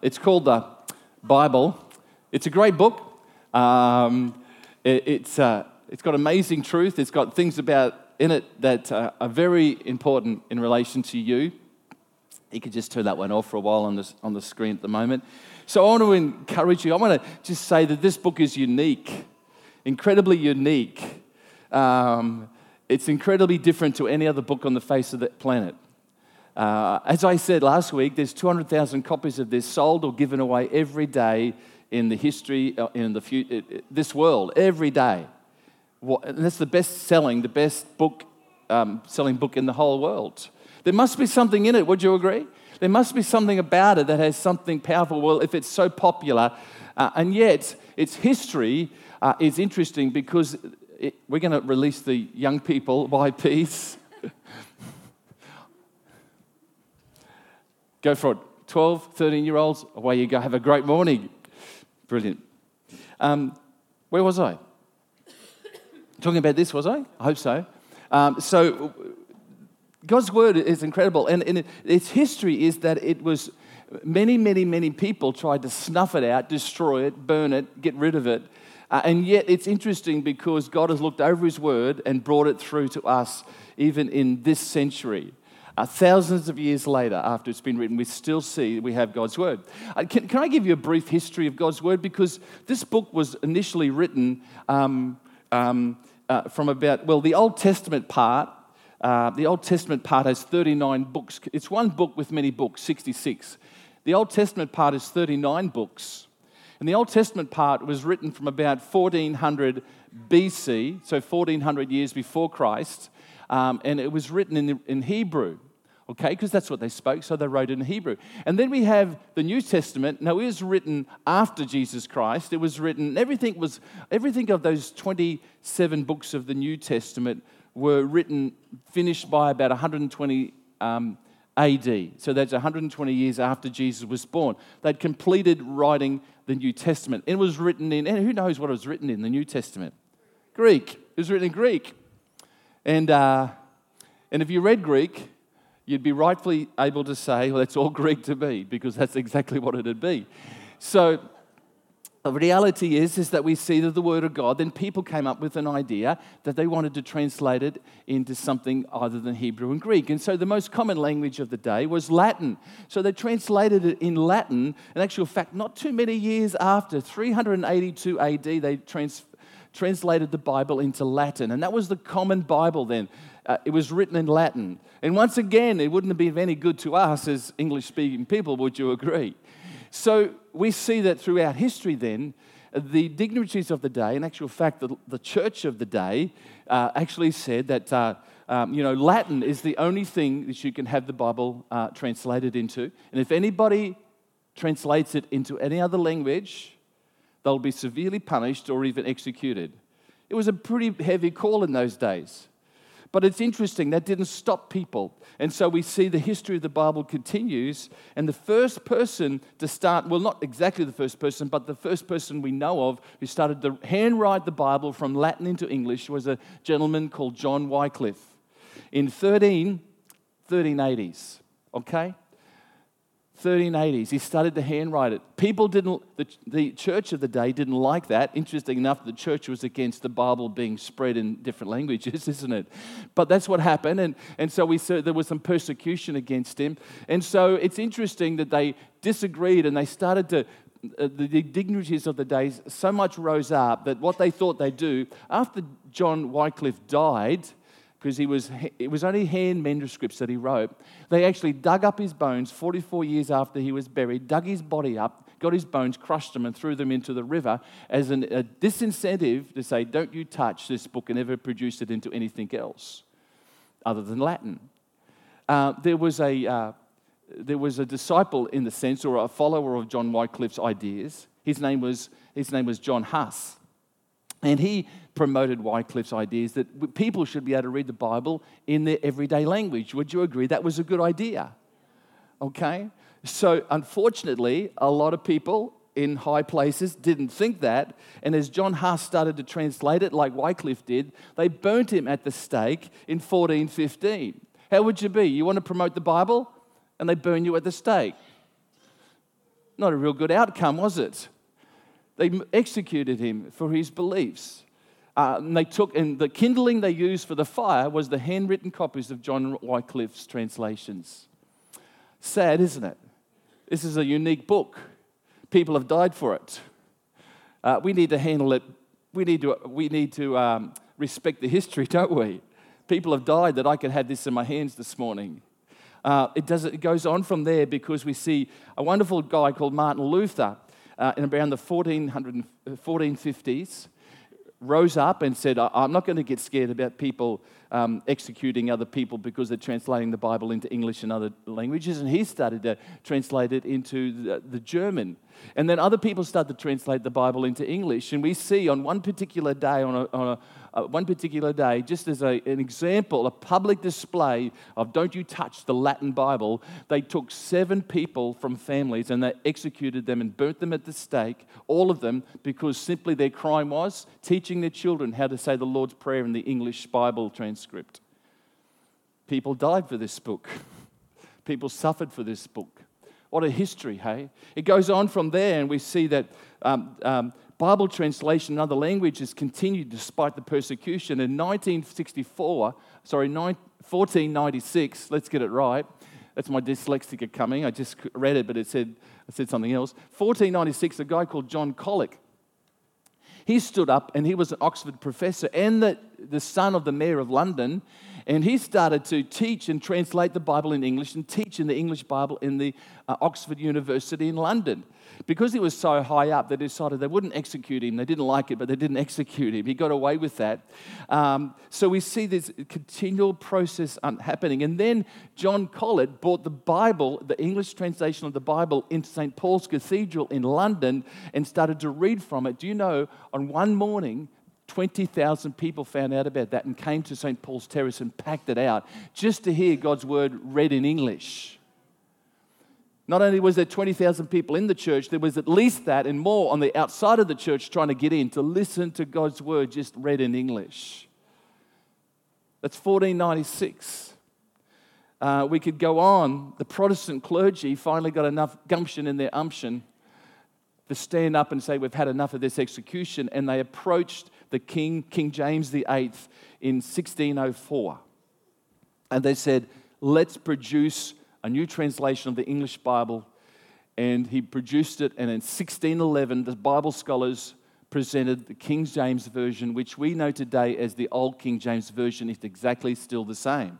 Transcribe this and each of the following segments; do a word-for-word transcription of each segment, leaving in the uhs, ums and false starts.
It's called The Bible. It's a great book. Um, it, it's uh, it's got amazing truth. It's got things about in it that uh, are very important in relation to you. You could just turn that one off for a while on this on the screen at the moment. So I want to encourage you. I want to just say that this book is unique, incredibly unique. Um, it's incredibly different to any other book on the face of the planet. Uh, as I said last week, there's two hundred thousand copies of this sold or given away every day in the history, uh, in the fu- it, it, this world, every day. What, and that's the best-selling, the best book, um, selling book in the whole world. There must be something in it, would you agree? There must be something about it that has something powerful. Well, if it's so popular, uh, and yet its history uh, is interesting because it, we're going to release the young people by piece. Go for it. twelve, thirteen-year-olds, away you go. Have a great morning. Brilliant. Um, where was I? Talking about this, was I? I hope so. Um, so God's Word is incredible. And, and it, its history is that it was many, many, many people tried to snuff it out, destroy it, burn it, get rid of it. Uh, and yet it's interesting because God has looked over His Word and brought it through to us even in this century. Uh, thousands of years later, after it's been written, we still see we have God's Word. Uh, can, can I give you a brief history of God's Word? Because this book was initially written um, um, uh, from about, well, the Old Testament part. Uh, the Old Testament part has thirty-nine books. It's one book with many books, sixty-six. The Old Testament part is thirty-nine books. And the Old Testament part was written from about fourteen hundred B C, so fourteen hundred years before Christ, um, and it was written in, the, in Hebrew. Okay, because that's what they spoke, so they wrote it in Hebrew. And then we have the New Testament. Now, it was written after Jesus Christ. It was written, everything was, everything of those twenty-seven books of the New Testament were written, finished by about one hundred twenty um, A D. So that's one hundred twenty years after Jesus was born. They'd completed writing the New Testament. It was written in, and who knows what it was written in, the New Testament? Greek. It was written in Greek. And uh, and if you read Greek, you'd be rightfully able to say, well, that's all Greek to me, because that's exactly what it'd be. So the reality is, is that we see that the Word of God, then people came up with an idea that they wanted to translate it into something other than Hebrew and Greek. And so the most common language of the day was Latin. So they translated it in Latin. In actual fact, not too many years after, three hundred eighty-two A D, they trans- translated the Bible into Latin. And that was the common Bible then. Uh, it was written in Latin. And once again, it wouldn't have been of any good to us as English-speaking people, would you agree? So we see that throughout history then, the dignitaries of the day, in actual fact, the, the church of the day, uh, actually said that, uh, um, you know, Latin is the only thing that you can have the Bible uh, translated into. And if anybody translates it into any other language, they'll be severely punished or even executed. It was a pretty heavy call in those days. But it's interesting, that didn't stop people. And so we see the history of the Bible continues, and the first person to start, well, not exactly the first person, but the first person we know of who started to handwrite the Bible from Latin into English was a gentleman called John Wycliffe in thirteen eighties, okay? thirteen eighties, he started to handwrite it. People didn't, the, the church of the day didn't like that. Interesting enough, the church was against the Bible being spread in different languages, isn't it? But that's what happened, and, and so we saw there was some persecution against him. And so it's interesting that they disagreed, and they started to, uh, the, the dignitaries of the day so much rose up that what they thought they'd do, after John Wycliffe died, because he was, it was only hand manuscripts that he wrote. They actually dug up his bones forty-four years after he was buried, dug his body up, got his bones, crushed them, and threw them into the river as an, a disincentive to say, don't you touch this book and ever produce it into anything else other than Latin. Uh, there was a uh, there was a disciple in the sense, or a follower of John Wycliffe's ideas. His name was his name was John Huss. And he promoted Wycliffe's ideas that people should be able to read the Bible in their everyday language. Would you agree? That was a good idea. Okay? So, unfortunately, a lot of people in high places didn't think that. And as John Huss started to translate it, like Wycliffe did, they burnt him at the stake in fourteen fifteen. How would you be? You want to promote the Bible? And they burn you at the stake. not a real good outcome, was it? They executed him for his beliefs. Uh, and they took, and the kindling they used for the fire was the handwritten copies of John Wycliffe's translations. Sad, isn't it? This is a unique book. People have died for it. Uh, we need to handle it. We need to. We need to um, respect the history, don't we? People have died that I could have this in my hands this morning. Uh, it does. It goes on from there because we see a wonderful guy called Martin Luther uh, in around the fourteen fifties rose up and said, "I'm not going to get scared about people um, executing other people because they're translating the Bible into English and other languages." And he started to translate it into the, the German, and then other people started to translate the Bible into English. And we see on one particular day, on a, on a Uh, one particular day, just as a, an example, a public display of "Don't you touch the Latin Bible," they took seven people from families and they executed them and burnt them at the stake, all of them, because simply their crime was teaching their children how to say the Lord's Prayer in the English Bible transcript. People died for this book. People suffered for this book. What a history, hey? It goes on from there, and we see that um, um, Bible translation in other languages continued despite the persecution. In nineteen sixty-four, sorry, fourteen ninety-six, let's get it right. That's my dyslexia coming. I just read it, but it said it said something else. fourteen ninety-six, a guy called John Colick, he stood up, and he was an Oxford professor and the, the son of the mayor of London, and he started to teach and translate the Bible in English and teach in the English Bible in the uh, Oxford University in London. Because he was so high up, they decided they wouldn't execute him. They didn't like it, but they didn't execute him. He got away with that. Um, so we see this continual process happening. And then John Colick brought the Bible, the English translation of the Bible, into Saint Paul's Cathedral in London and started to read from it. Do you know, on one morning, twenty thousand people found out about that and came to Saint Paul's Terrace and packed it out just to hear God's word read in English. Not only was there twenty thousand people in the church, there was at least that and more on the outside of the church trying to get in to listen to God's word just read in English. That's fourteen ninety-six. Uh, we could go on. The Protestant clergy finally got enough gumption in their umption to stand up and say, "We've had enough of this execution," and they approached the King, King James the Eighth, in sixteen oh four. And they said, "Let's produce a new translation of the English Bible." And he produced it, and in sixteen eleven, the Bible scholars presented the King James Version, which we know today as the Old King James Version. It's exactly still the same.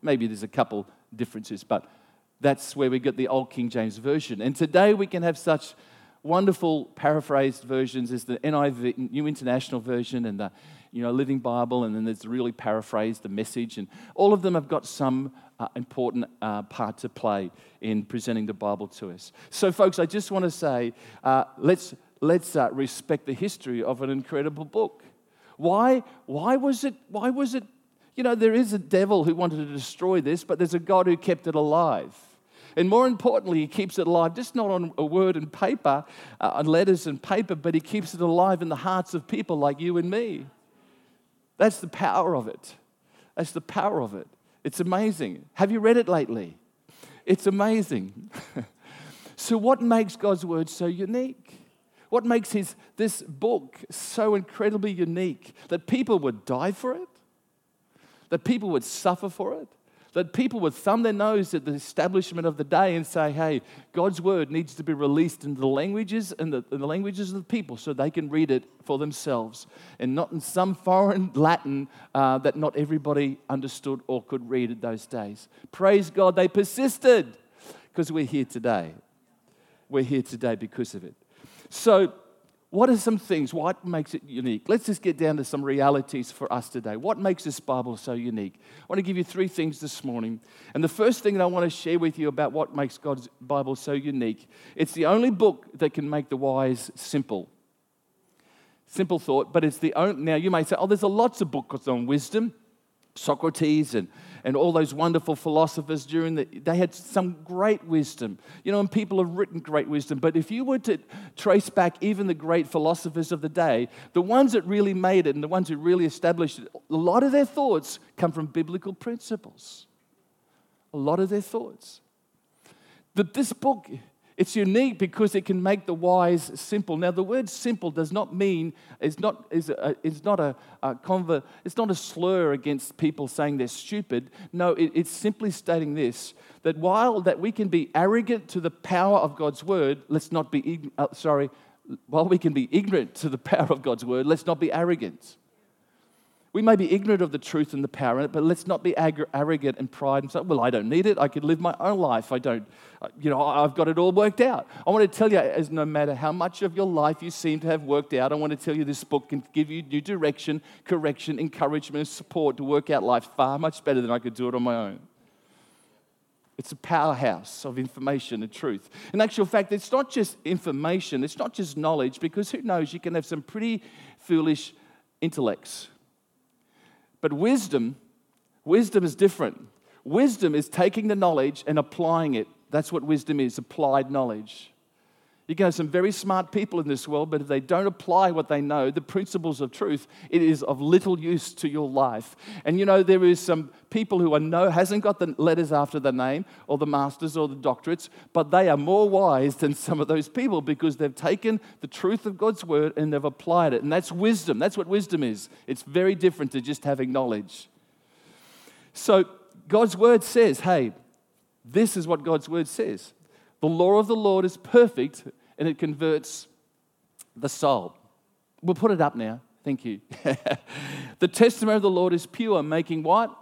Maybe there's a couple differences, but that's where we get the Old King James Version. And today we can have such wonderful paraphrased versions is the N I V, New International Version, and the you know Living Bible, and then there's really paraphrased, The Message, and all of them have got some uh, important uh, part to play in presenting the Bible to us. So, folks, I just want to say, uh, let's let's uh, respect the history of an incredible book. Why why was it why was it you know there is a devil who wanted to destroy this, but there's a God who kept it alive. And more importantly, he keeps it alive, just not on a word and paper, uh, on letters and paper, but he keeps it alive in the hearts of people like you and me. That's the power of it. That's the power of it. It's amazing. Have you read it lately? It's amazing. So what makes God's word so unique? What makes his this book so incredibly unique that people would die for it? That people would suffer for it? That people would thumb their nose at the establishment of the day and say, "Hey, God's word needs to be released into the languages and the, the languages of the people, so they can read it for themselves, and not in some foreign Latin uh, that not everybody understood or could read in those days." Praise God, they persisted, because we're here today. We're here today because of it. So, what are some things? What makes it unique? Let's just get down to some realities for us today. What makes this Bible so unique? I want to give you three things this morning. And the first thing that I want to share with you about what makes God's Bible so unique, it's the only book that can make the wise simple. Simple thought, but it's the only... Now, you may say, "Oh, there's lots of books on wisdom. Socrates and, and all those wonderful philosophers during the... They had some great wisdom. You know, and people have written great wisdom. But if you were to trace back even the great philosophers of the day, the ones that really made it and the ones who really established it, a lot of their thoughts come from biblical principles. A lot of their thoughts. But this book... It's unique because it can make the wise simple. Now, the word simple does not mean, it's not is a, it's not a, a convert, it's not a slur against people saying they're stupid. No, it, it's simply stating this, that while that we can be arrogant to the power of God's word, let's not be, uh, sorry, while we can be ignorant to the power of God's word, let's not be arrogant. We may be ignorant of the truth and the power in it, but let's not be arrogant and pride and say, well, I don't need it. I could live my own life. I don't, you know, I've got it all worked out. I want to tell you, as no matter how much of your life you seem to have worked out, I want to tell you this book can give you new direction, correction, encouragement, and support to work out life far much better than I could do it on my own. It's a powerhouse of information and truth. In actual fact, it's not just information. It's not just knowledge, because who knows, you can have some pretty foolish intellects. But wisdom, wisdom is different. Wisdom is taking the knowledge and applying it. That's what wisdom is, applied knowledge. You can have some very smart people in this world, but if they don't apply what they know, the principles of truth, it is of little use to your life. And you know, there is some people who I know hasn't got the letters after the name or the masters or the doctorates, but they are more wise than some of those people because they've taken the truth of God's word and they've applied it. And that's wisdom. That's what wisdom is. It's very different to just having knowledge. So God's word says, hey, this is what God's word says. The law of the Lord is perfect, and it converts the soul. We'll put it up now. Thank you. The testimony of the Lord is pure, making what?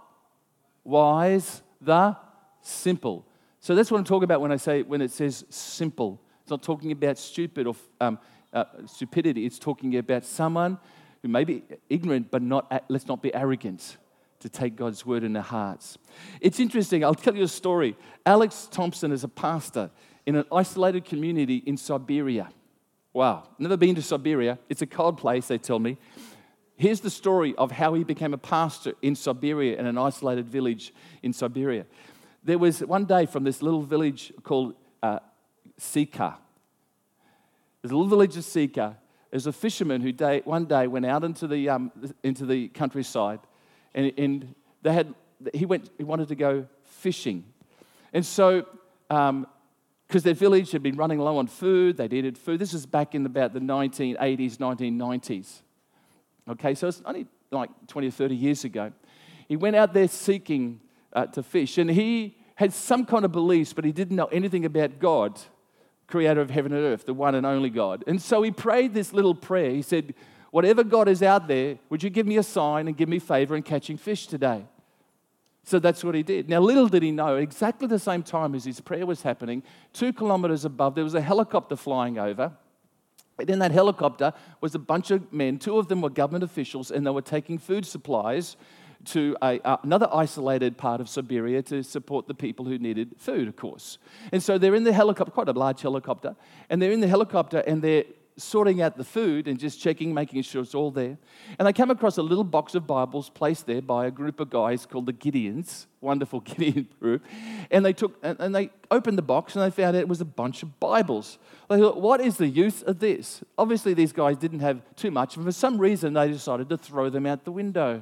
Wise the simple. So that's what I'm talking about when I say when it says simple. It's not talking about stupid or um, uh, stupidity. It's talking about someone who may be ignorant, but not. Let's not be arrogant. To take God's word in their hearts. It's interesting. I'll tell you a story. Alex Thompson is a pastor in an isolated community in Siberia. Wow. Never been to Siberia. It's a cold place, they tell me. Here's the story of how he became a pastor in Siberia in an isolated village in Siberia. There was one day from this little village called uh, Sika. There's a little village of Sika. There's a fisherman who day, one day went out into the um, into the countryside. And, and they had he went he wanted to go fishing, and so um, because their village had been running low on food, they needed food. This is back in about the nineteen eighties, nineteen nineties. Okay, so it's only like twenty or thirty years ago. He went out there seeking uh, to fish, and he had some kind of beliefs, but he didn't know anything about God, Creator of heaven and earth, the one and only God. And so he prayed this little prayer. He said, whatever God is out there, would you give me a sign and give me favor in catching fish today? So that's what he did. Now, little did he know, exactly the same time as his prayer was happening, two kilometers above, there was a helicopter flying over. And in that helicopter was a bunch of men. Two of them were government officials, and they were taking food supplies to a, uh, another isolated part of Siberia to support the people who needed food, of course. And so they're in the helicopter, quite a large helicopter, and they're in the helicopter, and they're sorting out the food and just checking, making sure it's all there. And I came across a little box of Bibles placed there by a group of guys called the Gideons, wonderful Gideon group. And they took and they opened the box and they found out it was a bunch of Bibles. They thought, what is the use of this? Obviously, these guys didn't have too much, and for some reason, they decided to throw them out the window.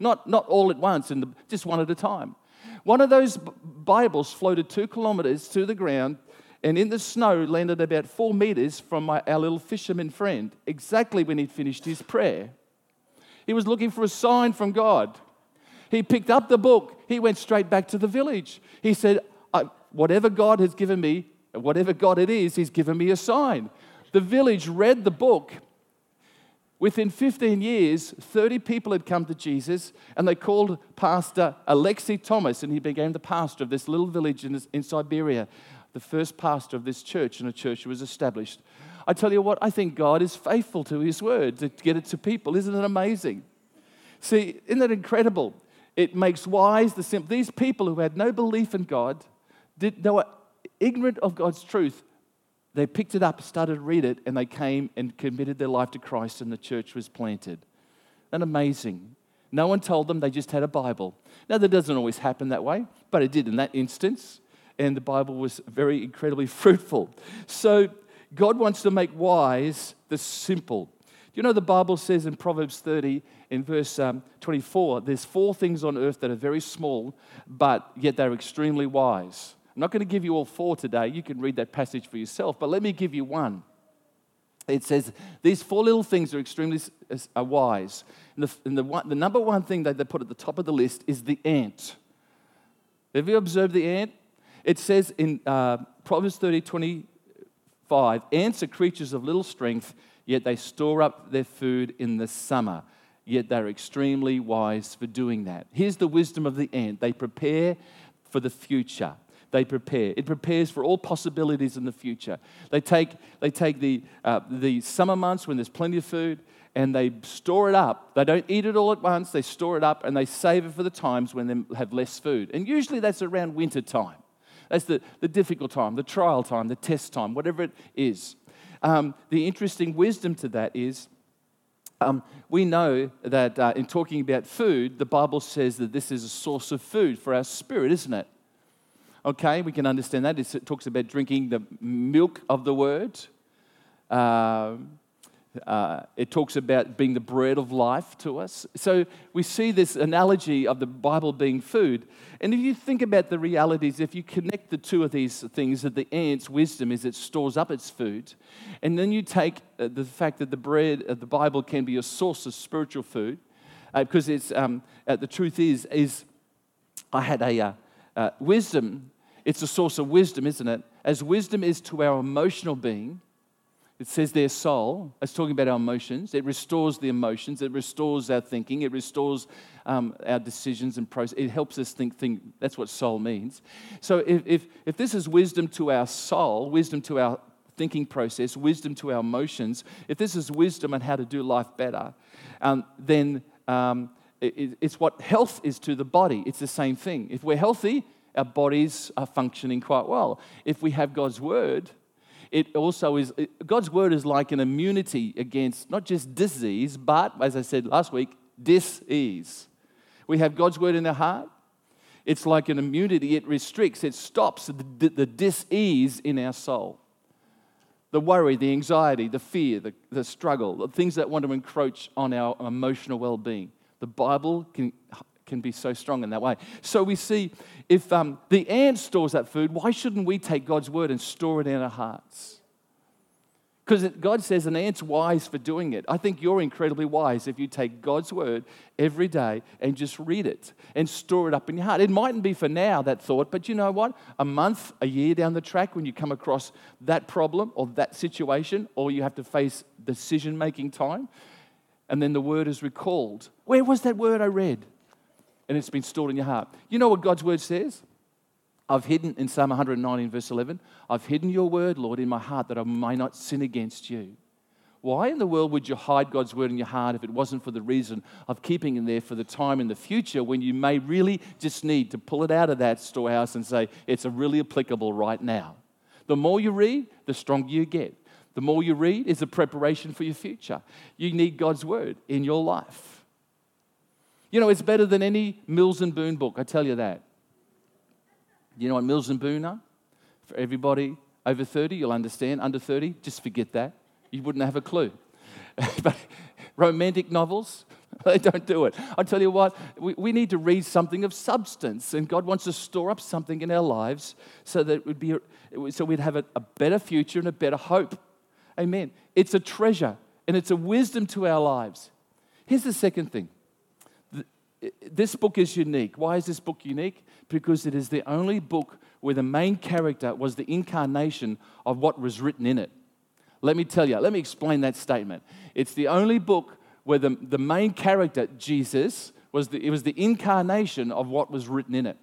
Not not all at once, in the, just one at a time. One of those Bibles floated two kilometers to the ground, and in the snow landed about four meters from my, our little fisherman friend, exactly when he'd finished his prayer. He was looking for a sign from God. He picked up the book. He went straight back to the village. He said, I, whatever God has given me, whatever God it is, he's given me a sign. The village read the book. Within fifteen years, thirty people had come to Jesus, and they called Pastor Alexei Thomas, and he became the pastor of this little village in, in Siberia. The first pastor of this church, and a church was established. I tell you what, I think God is faithful to his word to get it to people. Isn't it amazing? See, isn't that incredible? It makes wise the simple. These people who had no belief in God, did, they were ignorant of God's truth. They picked it up, started to read it, and they came and committed their life to Christ, and the church was planted. Isn't that amazing? No one told them, they just had a Bible. Now, that doesn't always happen that way, but it did in that instance. And the Bible was very incredibly fruitful. So God wants to make wise the simple. You know, the Bible says in Proverbs thirty, in verse um, twenty-four, there's four things on earth that are very small, but yet they're extremely wise. I'm not going to give you all four today. You can read that passage for yourself, but let me give you one. It says, these four little things are extremely are wise. And the, and the, one, the number one thing that they put at the top of the list is the ant. Have you observed the ant? It says in uh, Proverbs thirty twenty-five, ants are creatures of little strength, yet they store up their food in the summer. Yet they're extremely wise for doing that. Here's the wisdom of the ant. They prepare for the future. They prepare. It prepares for all possibilities in the future. They take they take the uh, the summer months when there's plenty of food and they store it up. They don't eat it all at once. They store it up and they save it for the times when they have less food. And usually that's around winter time. That's the, the difficult time, the trial time, the test time, whatever it is. Um, the interesting wisdom to that is um, we know that uh, in talking about food, the Bible says that this is a source of food for our spirit, isn't it? Okay, we can understand that. It talks about drinking the milk of the word. Uh, uh, it talks about being the bread of life to us. So we see this analogy of the Bible being food. And if you think about the realities, if you connect the two of these things, that the ant's wisdom is it stores up its food, and then you take the fact that the bread of the Bible can be a source of spiritual food, uh, because it's um, uh, the truth is, is I had a uh, uh, wisdom. It's a source of wisdom, isn't it? As wisdom is to our emotional being, it says their soul. It's talking about our emotions. It restores the emotions. It restores our thinking. It restores um, our decisions and process. It helps us think. Think. That's what soul means. So if, if if this is wisdom to our soul, wisdom to our thinking process, wisdom to our emotions, if this is wisdom on how to do life better, um, then um, it, it's what health is to the body. It's the same thing. If we're healthy, our bodies are functioning quite well. If we have God's word, it also is, it, God's word is like an immunity against not just disease, but, as I said last week, dis-ease. We have God's word in our heart. It's like an immunity. It restricts, it stops the, the, the dis-ease in our soul. The worry, the anxiety, the fear, the, the struggle, the things that want to encroach on our emotional well-being. The Bible can... can be so strong in that way. So we see if um, the ant stores that food, why shouldn't we take God's word and store it in our hearts? Because God says an ant's wise for doing it. I think you're incredibly wise if you take God's word every day and just read it and store it up in your heart. It mightn't be for now, that thought, but you know what? A month, a year down the track, when you come across that problem or that situation, or you have to face decision-making time, and then the word is recalled. Where was that word I read? And it's been stored in your heart. You know what God's word says? I've hidden, in Psalm one nineteen, verse eleven, I've hidden your word, Lord, in my heart that I may not sin against you. Why in the world would you hide God's word in your heart if it wasn't for the reason of keeping it there for the time in the future when you may really just need to pull it out of that storehouse and say, it's really applicable right now. The more you read, the stronger you get. The more you read is a preparation for your future. You need God's word in your life. You know, it's better than any Mills and Boon book, I tell you that. You know what Mills and Boon are? For everybody over thirty, you'll understand. Under thirty, just forget that. You wouldn't have a clue. But romantic novels, they don't do it. I tell you what, we, we need to read something of substance, and God wants to store up something in our lives so that it would be, so we'd have a, a better future and a better hope. Amen. It's a treasure, and it's a wisdom to our lives. Here's the second thing. This book is unique. Why is this book unique? Because it is the only book where the main character was the incarnation of what was written in it. Let me tell you, let me explain that statement. It's the only book where the, the main character, Jesus, was the, it was the incarnation of what was written in it.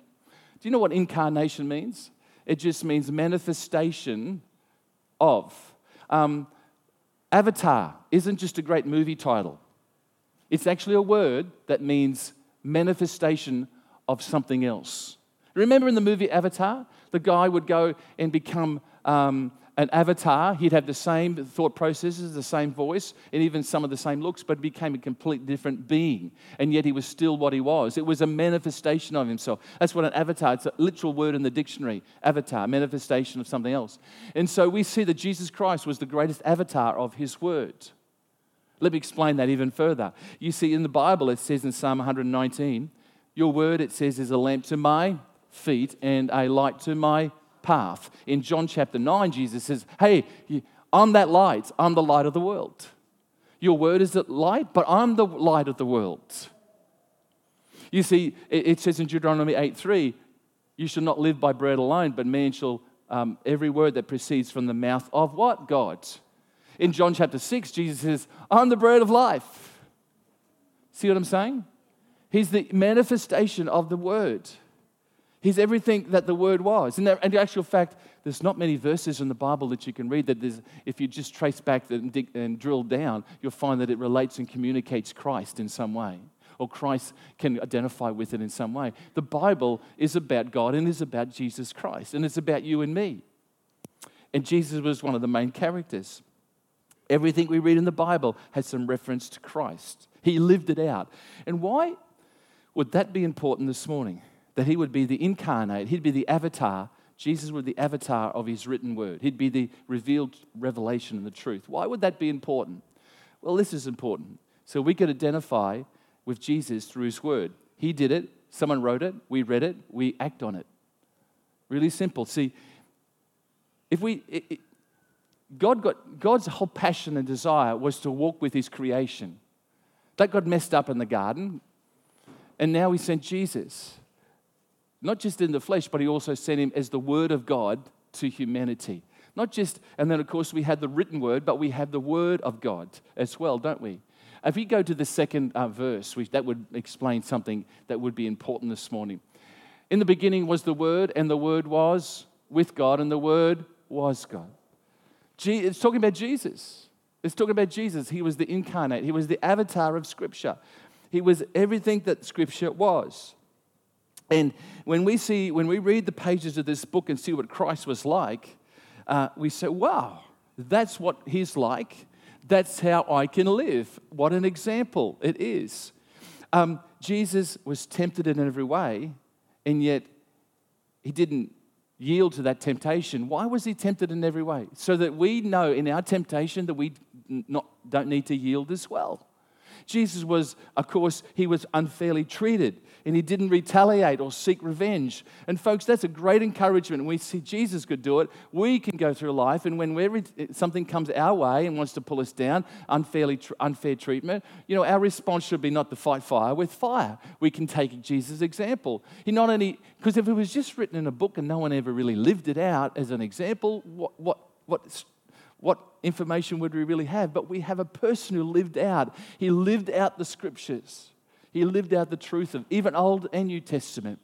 Do you know what incarnation means? It just means manifestation of. Um, Avatar isn't just a great movie title. It's actually a word that means manifestation of something else. Remember in the movie Avatar, the guy would go and become um, an avatar. He'd have the same thought processes, the same voice, and even some of the same looks, but became a completely different being. And yet he was still what he was. It was a manifestation of himself. That's what an avatar, it's a literal word in the dictionary, avatar, manifestation of something else. And so we see that Jesus Christ was the greatest avatar of his word. Let me explain that even further. You see, in the Bible, it says in Psalm one nineteen, your word, it says, is a lamp to my feet and a light to my path. In John chapter nine, Jesus says, hey, I'm that light. I'm the light of the world. Your word is that light, but I'm the light of the world. You see, it says in Deuteronomy eight three, you shall not live by bread alone, but man shall um, every word that proceeds from the mouth of what? God. In John chapter six, Jesus says, I'm the bread of life. See what I'm saying? He's the manifestation of the word. He's everything that the word was. And in actual fact, there's not many verses in the Bible that you can read that there's, if you just trace back and, dig, and drill down, you'll find that it relates and communicates Christ in some way, or Christ can identify with it in some way. The Bible is about God and is about Jesus Christ, and it's about you and me. And Jesus was one of the main characters. Everything we read in the Bible has some reference to Christ. He lived it out. And why would that be important this morning? That he would be the incarnate, he'd be the avatar. Jesus would be the avatar of his written word. He'd be the revealed revelation and the truth. Why would that be important? Well, this is important. So we could identify with Jesus through his word. He did it, someone wrote it, we read it, we act on it. Really simple. See, if we it, it, God got God's whole passion and desire was to walk with his creation. That got messed up in the garden, and now he sent Jesus. Not just in the flesh, but he also sent him as the word of God to humanity. Not just, and then of course we had the written word, but we have the word of God as well, don't we? If we go to the second uh, verse, we, that would explain something that would be important this morning. In the beginning was the word, and the word was with God, and the word was God. Je- it's talking about Jesus. It's talking about Jesus. He was the incarnate. He was the avatar of Scripture. He was everything that Scripture was. And when we see, when we read the pages of this book and see what Christ was like, uh, we say, wow, that's what he's like. That's how I can live. What an example it is. Um, Jesus was tempted in every way, and yet he didn't yield to that temptation. Why was he tempted in every way? So that we know in our temptation that we not, don't need to yield as well. Jesus was, of course, he was unfairly treated, and he didn't retaliate or seek revenge. And folks, that's a great encouragement. We see Jesus could do it. We can go through life, and when we're, something comes our way and wants to pull us down, unfairly, unfair treatment, you know, our response should be not to fight fire with fire. We can take Jesus' example. He not only, because if it was just written in a book and no one ever really lived it out as an example, what, what, what? What information would we really have? But we have a person who lived out. He lived out the Scriptures. He lived out the truth of even Old and New Testament.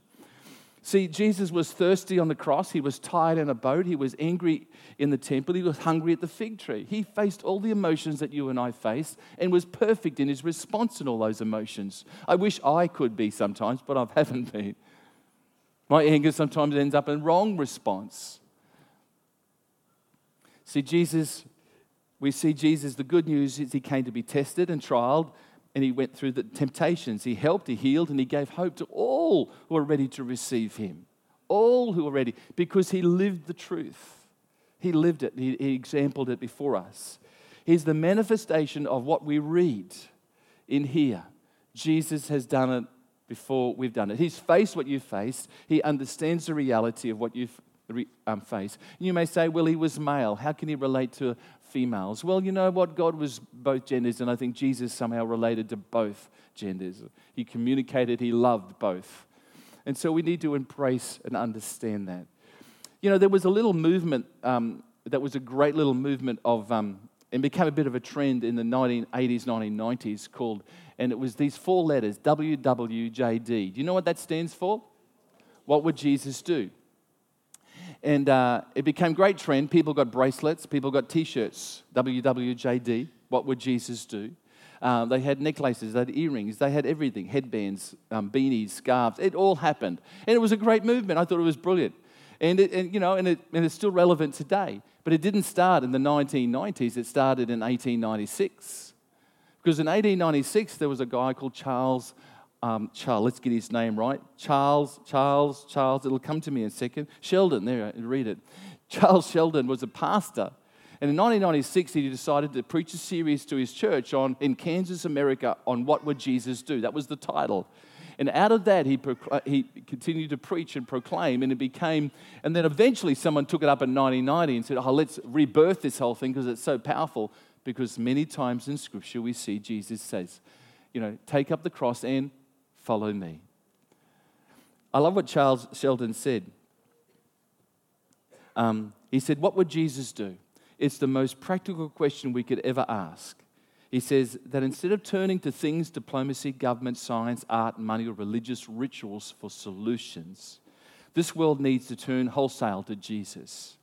See, Jesus was thirsty on the cross. He was tired in a boat. He was angry in the temple. He was hungry at the fig tree. He faced all the emotions that you and I faced and was perfect in his response in all those emotions. I wish I could be sometimes, but I haven't been. My anger sometimes ends up in wrong response. See, Jesus, we see Jesus, the good news is he came to be tested and trialed, and he went through the temptations. He helped, he healed, and he gave hope to all who are ready to receive him. All who are ready, because he lived the truth. He lived it. He, he exemplified it before us. He's the manifestation of what we read in here. Jesus has done it before we've done it. He's faced what you faced. He understands the reality of what you've Um, face. You may say, well, he was male. How can he relate to females? Well, you know what? God was both genders, and I think Jesus somehow related to both genders. He communicated, he loved both. And so we need to embrace and understand that. You know, there was a little movement um, that was a great little movement of, um, and became a bit of a trend in the nineteen eighties, nineteen nineties called, and it was these four letters, W W J D. Do you know what that stands for? What would Jesus do? And uh, it became a great trend. People got bracelets. People got T-shirts. W W J D. What would Jesus do? Um, they had necklaces. They had earrings. They had everything. Headbands, um, beanies, scarves. It all happened, and it was a great movement. I thought it was brilliant, and, it, and you know, and, it, and it's still relevant today. But it didn't start in the nineteen nineties. It started in eighteen ninety-six, because in eighteen ninety-six there was a guy called Charles. Um, Charles, let's get his name right. Charles, Charles, Charles, it'll come to me in a second. Sheldon, there, read it. Charles Sheldon was a pastor. And in nineteen ninety-six, he decided to preach a series to his church on in Kansas, America, on what would Jesus do. That was the title. And out of that, he procl- he continued to preach and proclaim, and it became, and then eventually someone took it up in nineteen ninety and said, oh, let's rebirth this whole thing because it's so powerful. Because many times in Scripture, we see Jesus says, you know, take up the cross and follow me. I love what Charles Sheldon said. Um, he said, what would Jesus do? It's the most practical question we could ever ask. He says that instead of turning to things, diplomacy, government, science, art, money, or religious rituals for solutions, this world needs to turn wholesale to Jesus.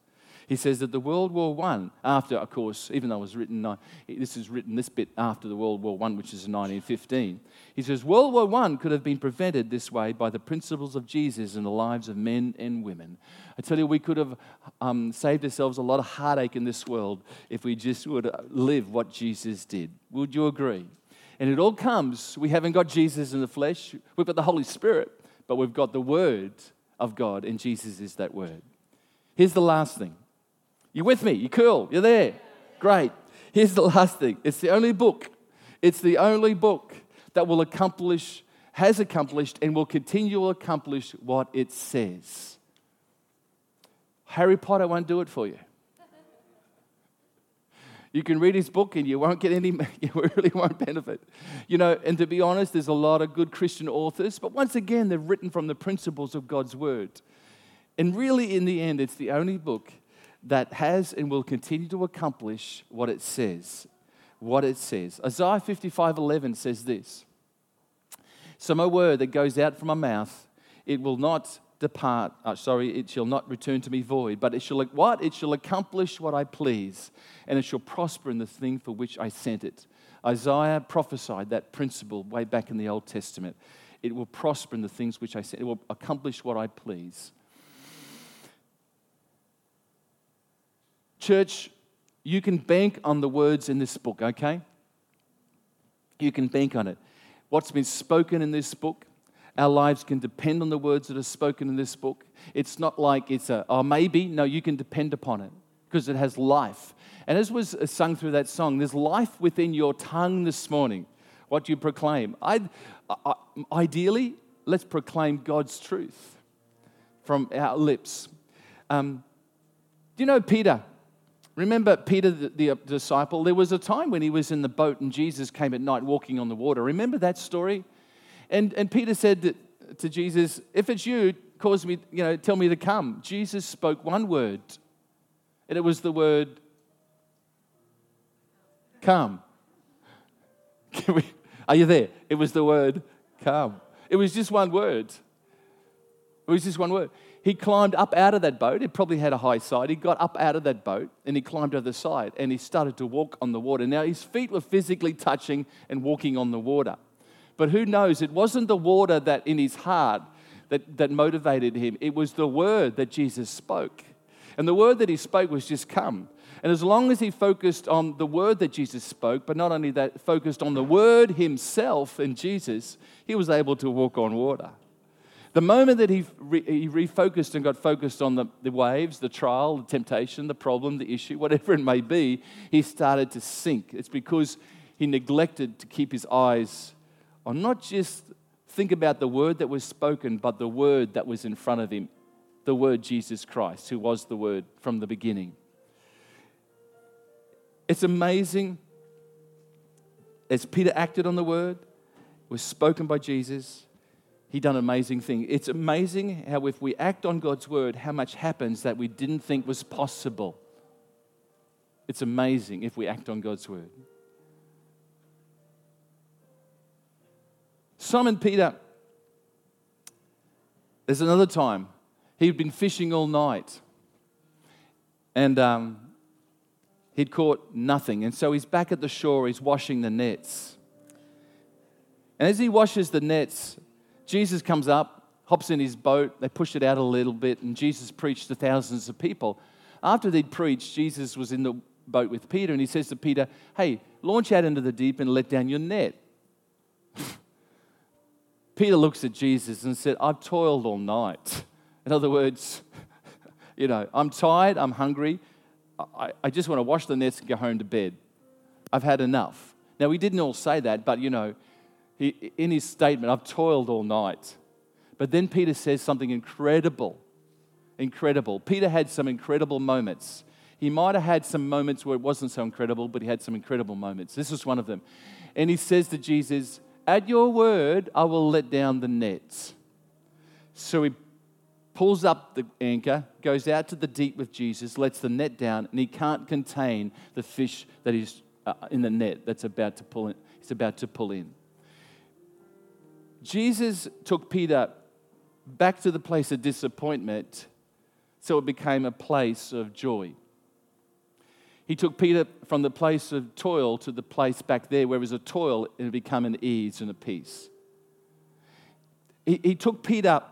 He says that the World War One, after, of course, even though it was written, this is written this bit after the World War One, which is in nineteen fifteen. He says World War One could have been prevented this way by the principles of Jesus in the lives of men and women. I tell you, we could have um, saved ourselves a lot of heartache in this world if we just would live what Jesus did. Would you agree? And it all comes, we haven't got Jesus in the flesh, we've got the Holy Spirit, but we've got the Word of God, and Jesus is that Word. Here's the last thing. You with me? You cool? You're there? Great. Here's the last thing. It's the only book. It's the only book that will accomplish, has accomplished, and will continue to accomplish what it says. Harry Potter won't do it for you. You can read his book and you won't get any, you really won't benefit. You know, and to be honest, there's a lot of good Christian authors, but once again, they're written from the principles of God's Word. And really, in the end, it's the only book that has and will continue to accomplish what it says. What it says. Isaiah fifty-five eleven says this. So my word that goes out from my mouth, it will not depart, oh, sorry, it shall not return to me void, but it shall, what? It shall accomplish what I please, and it shall prosper in the thing for which I sent it. Isaiah prophesied that principle way back in the Old Testament. It will prosper in the things which I sent. It will accomplish what I please. Church, you can bank on the words in this book, okay? You can bank on it. What's been spoken in this book, our lives can depend on the words that are spoken in this book. It's not like it's a, oh, maybe. No, you can depend upon it because it has life. And as was sung through that song, there's life within your tongue this morning. What do you proclaim? I, I, ideally, let's proclaim God's truth from our lips. Um, do you know Peter? Remember Peter, the, the disciple? There was a time when he was in the boat and Jesus came at night walking on the water. Remember that story? And and Peter said to Jesus, if it's you, cause me, you know, tell me to come. Jesus spoke one word, and it was the word, come. Can we, are you there? It was the word, come. It was just one word. It was just one word. He climbed up out of that boat. It probably had a high side. He got up out of that boat and he climbed over the side and he started to walk on the water. Now, his feet were physically touching and walking on the water. But who knows? It wasn't the water that in his heart that, that motivated him. It was the word that Jesus spoke. And the word that he spoke was just come. And as long as he focused on the word that Jesus spoke, but not only that, focused on the word himself and Jesus, he was able to walk on water. The moment that he, re- he refocused and got focused on the, the waves, the trial, the temptation, the problem, the issue, whatever it may be, he started to sink. It's because he neglected to keep his eyes on not just think about the word that was spoken, but the word that was in front of him, the word Jesus Christ, who was the word from the beginning. It's amazing as Peter acted on the word, was spoken by Jesus. He done amazing thing. It's amazing how if we act on God's word, how much happens that we didn't think was possible. It's amazing if we act on God's word. Simon Peter, there's another time. He'd been fishing all night. And um, he'd caught nothing. And so he's back at the shore. He's washing the nets. And as he washes the nets, Jesus comes up, hops in his boat, they push it out a little bit, and Jesus preached to thousands of people. After they'd preached, Jesus was in the boat with Peter, and he says to Peter, hey, launch out into the deep and let down your net. Peter looks at Jesus and said, I've toiled all night. In other words, you know, I'm tired, I'm hungry, I, I just want to wash the nets and go home to bed. I've had enough. Now, we didn't all say that, but you know, he, in his statement, I've toiled all night. But then Peter says something incredible, incredible. Peter had some incredible moments. He might have had some moments where it wasn't so incredible, but he had some incredible moments. This was one of them. And he says to Jesus, at your word, I will let down the nets. So he pulls up the anchor, goes out to the deep with Jesus, lets the net down, and he can't contain the fish that is in the net that's about to pull in. He's about to pull in. Jesus took Peter back to the place of disappointment, so it became a place of joy. He took Peter from the place of toil to the place back there where it was a toil, and it became an ease and a peace. He, he took Peter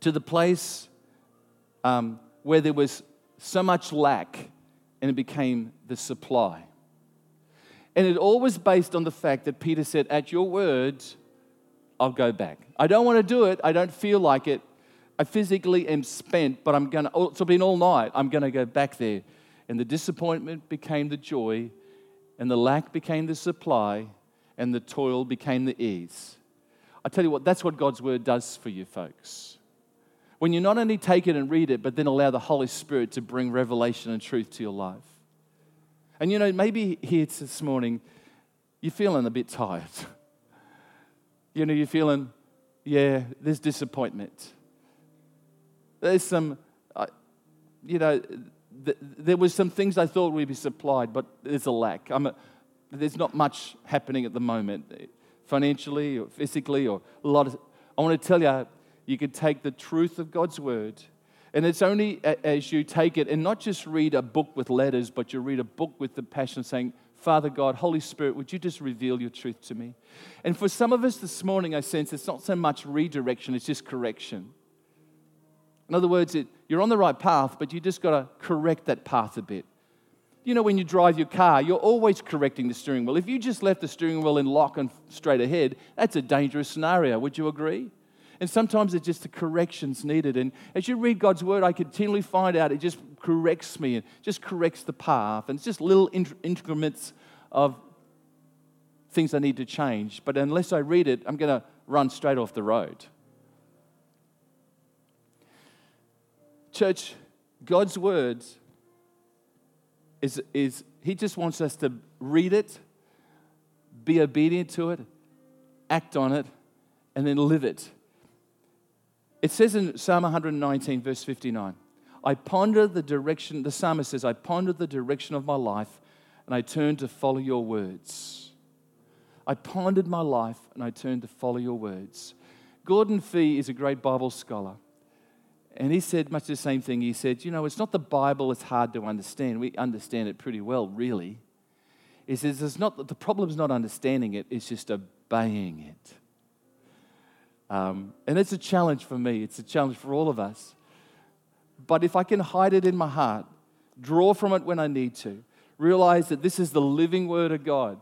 to the place um, where there was so much lack, and it became the supply. And it all was based on the fact that Peter said, at your word, I'll go back. I don't want to do it. I don't feel like it. I physically am spent, but I'm going to, it's been all night. I'm going to go back there. And the disappointment became the joy, and the lack became the supply, and the toil became the ease. I tell you what, that's what God's word does for you, folks. When you not only take it and read it, but then allow the Holy Spirit to bring revelation and truth to your life. And you know, maybe here this morning, you're feeling a bit tired. You know, you're feeling, yeah, there's disappointment. There's some, uh, you know, th- there was some things I thought would be supplied, but there's a lack. I'm a, there's not much happening at the moment, financially or physically or a lot of, I want to tell you, you can take the truth of God's word. And it's only as you take it and not just read a book with letters, but you read a book with the passion saying, Father God, Holy Spirit, would you just reveal your truth to me? And for some of us this morning, I sense it's not so much redirection, it's just correction. In other words, it, you're on the right path, but you just got to correct that path a bit. You know, when you drive your car, you're always correcting the steering wheel. If you just left the steering wheel in lock and straight ahead, that's a dangerous scenario. Would you agree? And sometimes it's just the corrections needed. And as you read God's word, I continually find out it just corrects me and just corrects the path. And it's just little increments of things I need to change. But unless I read it, I'm going to run straight off the road. Church, God's word is, is He just wants us to read it, be obedient to it, act on it, and then live it. It says in Psalm one nineteen, verse fifty-nine, I ponder the direction, the psalmist says, I ponder the direction of my life, and I turn to follow your words. I pondered my life, and I turned to follow your words. Gordon Fee is a great Bible scholar, and he said much the same thing. He said, you know, it's not the Bible that's hard to understand. We understand it pretty well, really. He says, it's not, the problem's not understanding it, it's just obeying it. Um, and it's a challenge for me. It's a challenge for all of us. But if I can hide it in my heart, draw from it when I need to, realize that this is the living Word of God.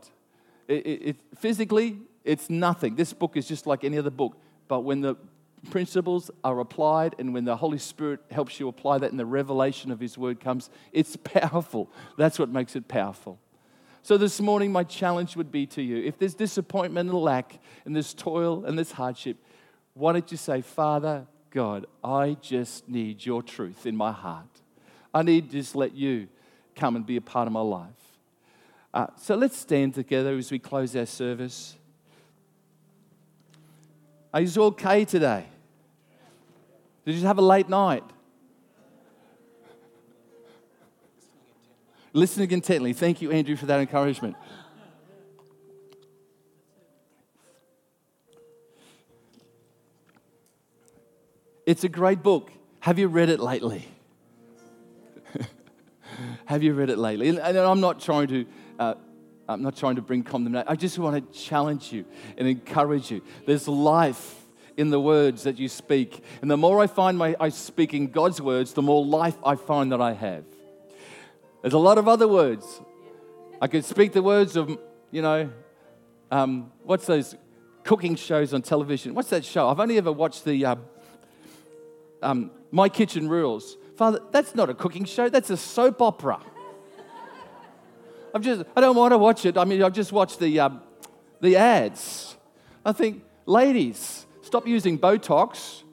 It, it, it, physically, it's nothing. This book is just like any other book. But when the principles are applied and when the Holy Spirit helps you apply that and the revelation of His Word comes, it's powerful. That's what makes it powerful. So this morning, my challenge would be to you, if there's disappointment and lack and there's toil and there's hardship, why don't you say, Father God, I just need your truth in my heart. I need to just let you come and be a part of my life. Uh, so let's stand together as we close our service. Are you okay today? Did you have a late night? Listening intently. Thank you, Andrew, for that encouragement. It's a great book. Have you read it lately? Have you read it lately? And, and I'm not trying to, uh, I'm not trying to bring condemnation. I just want to challenge you and encourage you. There's life in the words that you speak, and the more I find my I speak in God's words, the more life I find that I have. There's a lot of other words. I could speak the words of, you know, um, what's those cooking shows on television? What's that show? I've only ever watched the. Uh, Um, My Kitchen Rules. Father, that's not a cooking show. That's a soap opera. I'm just, I don't want to watch it. I mean, I've just watched the, um, the ads. I think, ladies, stop using Botox.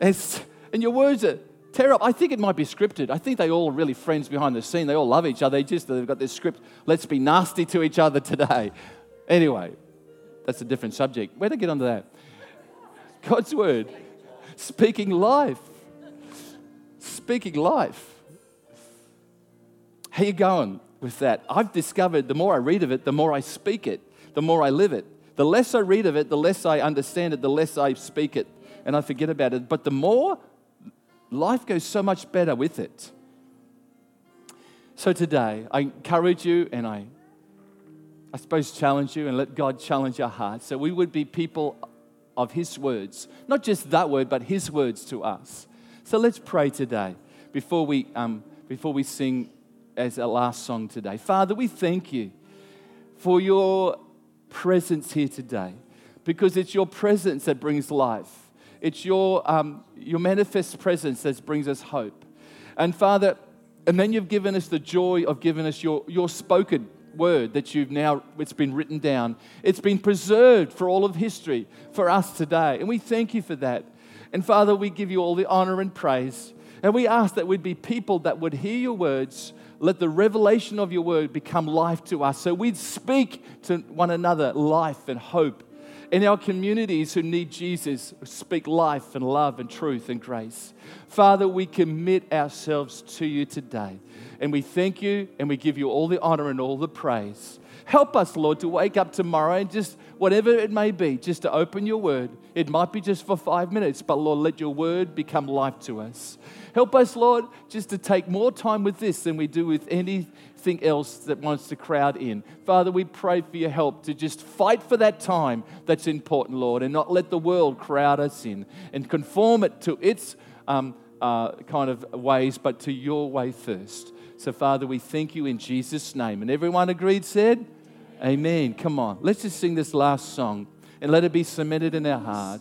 And your words are terrible. I think it might be scripted. I think they all really friends behind the scene. They all love each other. They just, they've got this script. Let's be nasty to each other today. Anyway, that's a different subject. Where to get onto that? God's word. Speaking life. Speaking life. How you going with that? I've discovered the more I read of it, the more I speak it, the more I live it. The less I read of it, the less I understand it, the less I speak it, and I forget about it. But the more, life goes so much better with it. So today, I encourage you and I, I suppose, challenge you and let God challenge our hearts so we would be people of His words. Not just that word, but His words to us. So let's pray today before we um, before we sing as our last song today. Father, we thank you for your presence here today, because it's your presence that brings life. It's your um, your manifest presence that brings us hope. And Father, and then you've given us the joy of giving us your your spoken word that you've now, it's been written down. It's been preserved for all of history for us today. And we thank you for that. And Father, we give you all the honor and praise. And we ask that we'd be people that would hear your words. Let the revelation of your word become life to us, so we'd speak to one another life and hope. In our communities who need Jesus, speak life and love and truth and grace. Father, we commit ourselves to you today. And we thank you and we give you all the honor and all the praise. Help us, Lord, to wake up tomorrow and just whatever it may be, just to open your word. It might be just for five minutes, but Lord, let your word become life to us. Help us, Lord, just to take more time with this than we do with anything else that wants to crowd in. Father, we pray for your help to just fight for that time that's important, Lord, and not let the world crowd us in and conform it to its um, uh, kind of ways, but to your way first. So, Father, we thank you in Jesus' name. And everyone agreed, said, Amen. Amen. Come on, let's just sing this last song and let it be cemented in our heart.